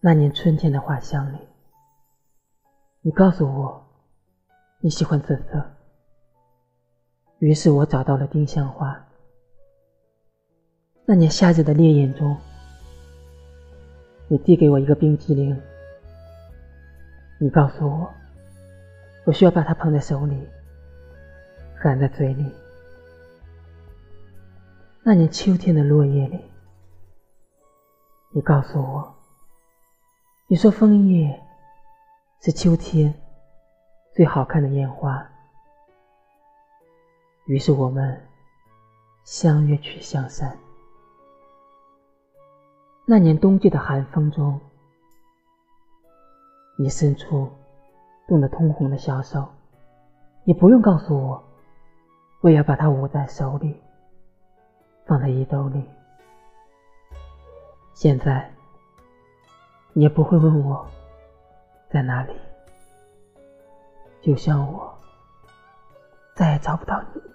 那年春天的花香里，你告诉我你喜欢紫色，于是我找到了丁香花。那年夏日的烈焰中，你递给我一个冰激凌，你告诉我我需要把它捧在手里，含在嘴里。那年秋天的落叶里，你告诉我，你说枫叶是秋天最好看的烟花，于是我们相约去香山。那年冬季的寒风中，你伸出冻得通红的小手，你不用告诉我，我也要把它捂在手里，放在衣兜里。现在你也不会问我在哪里，就像我再也找不到你。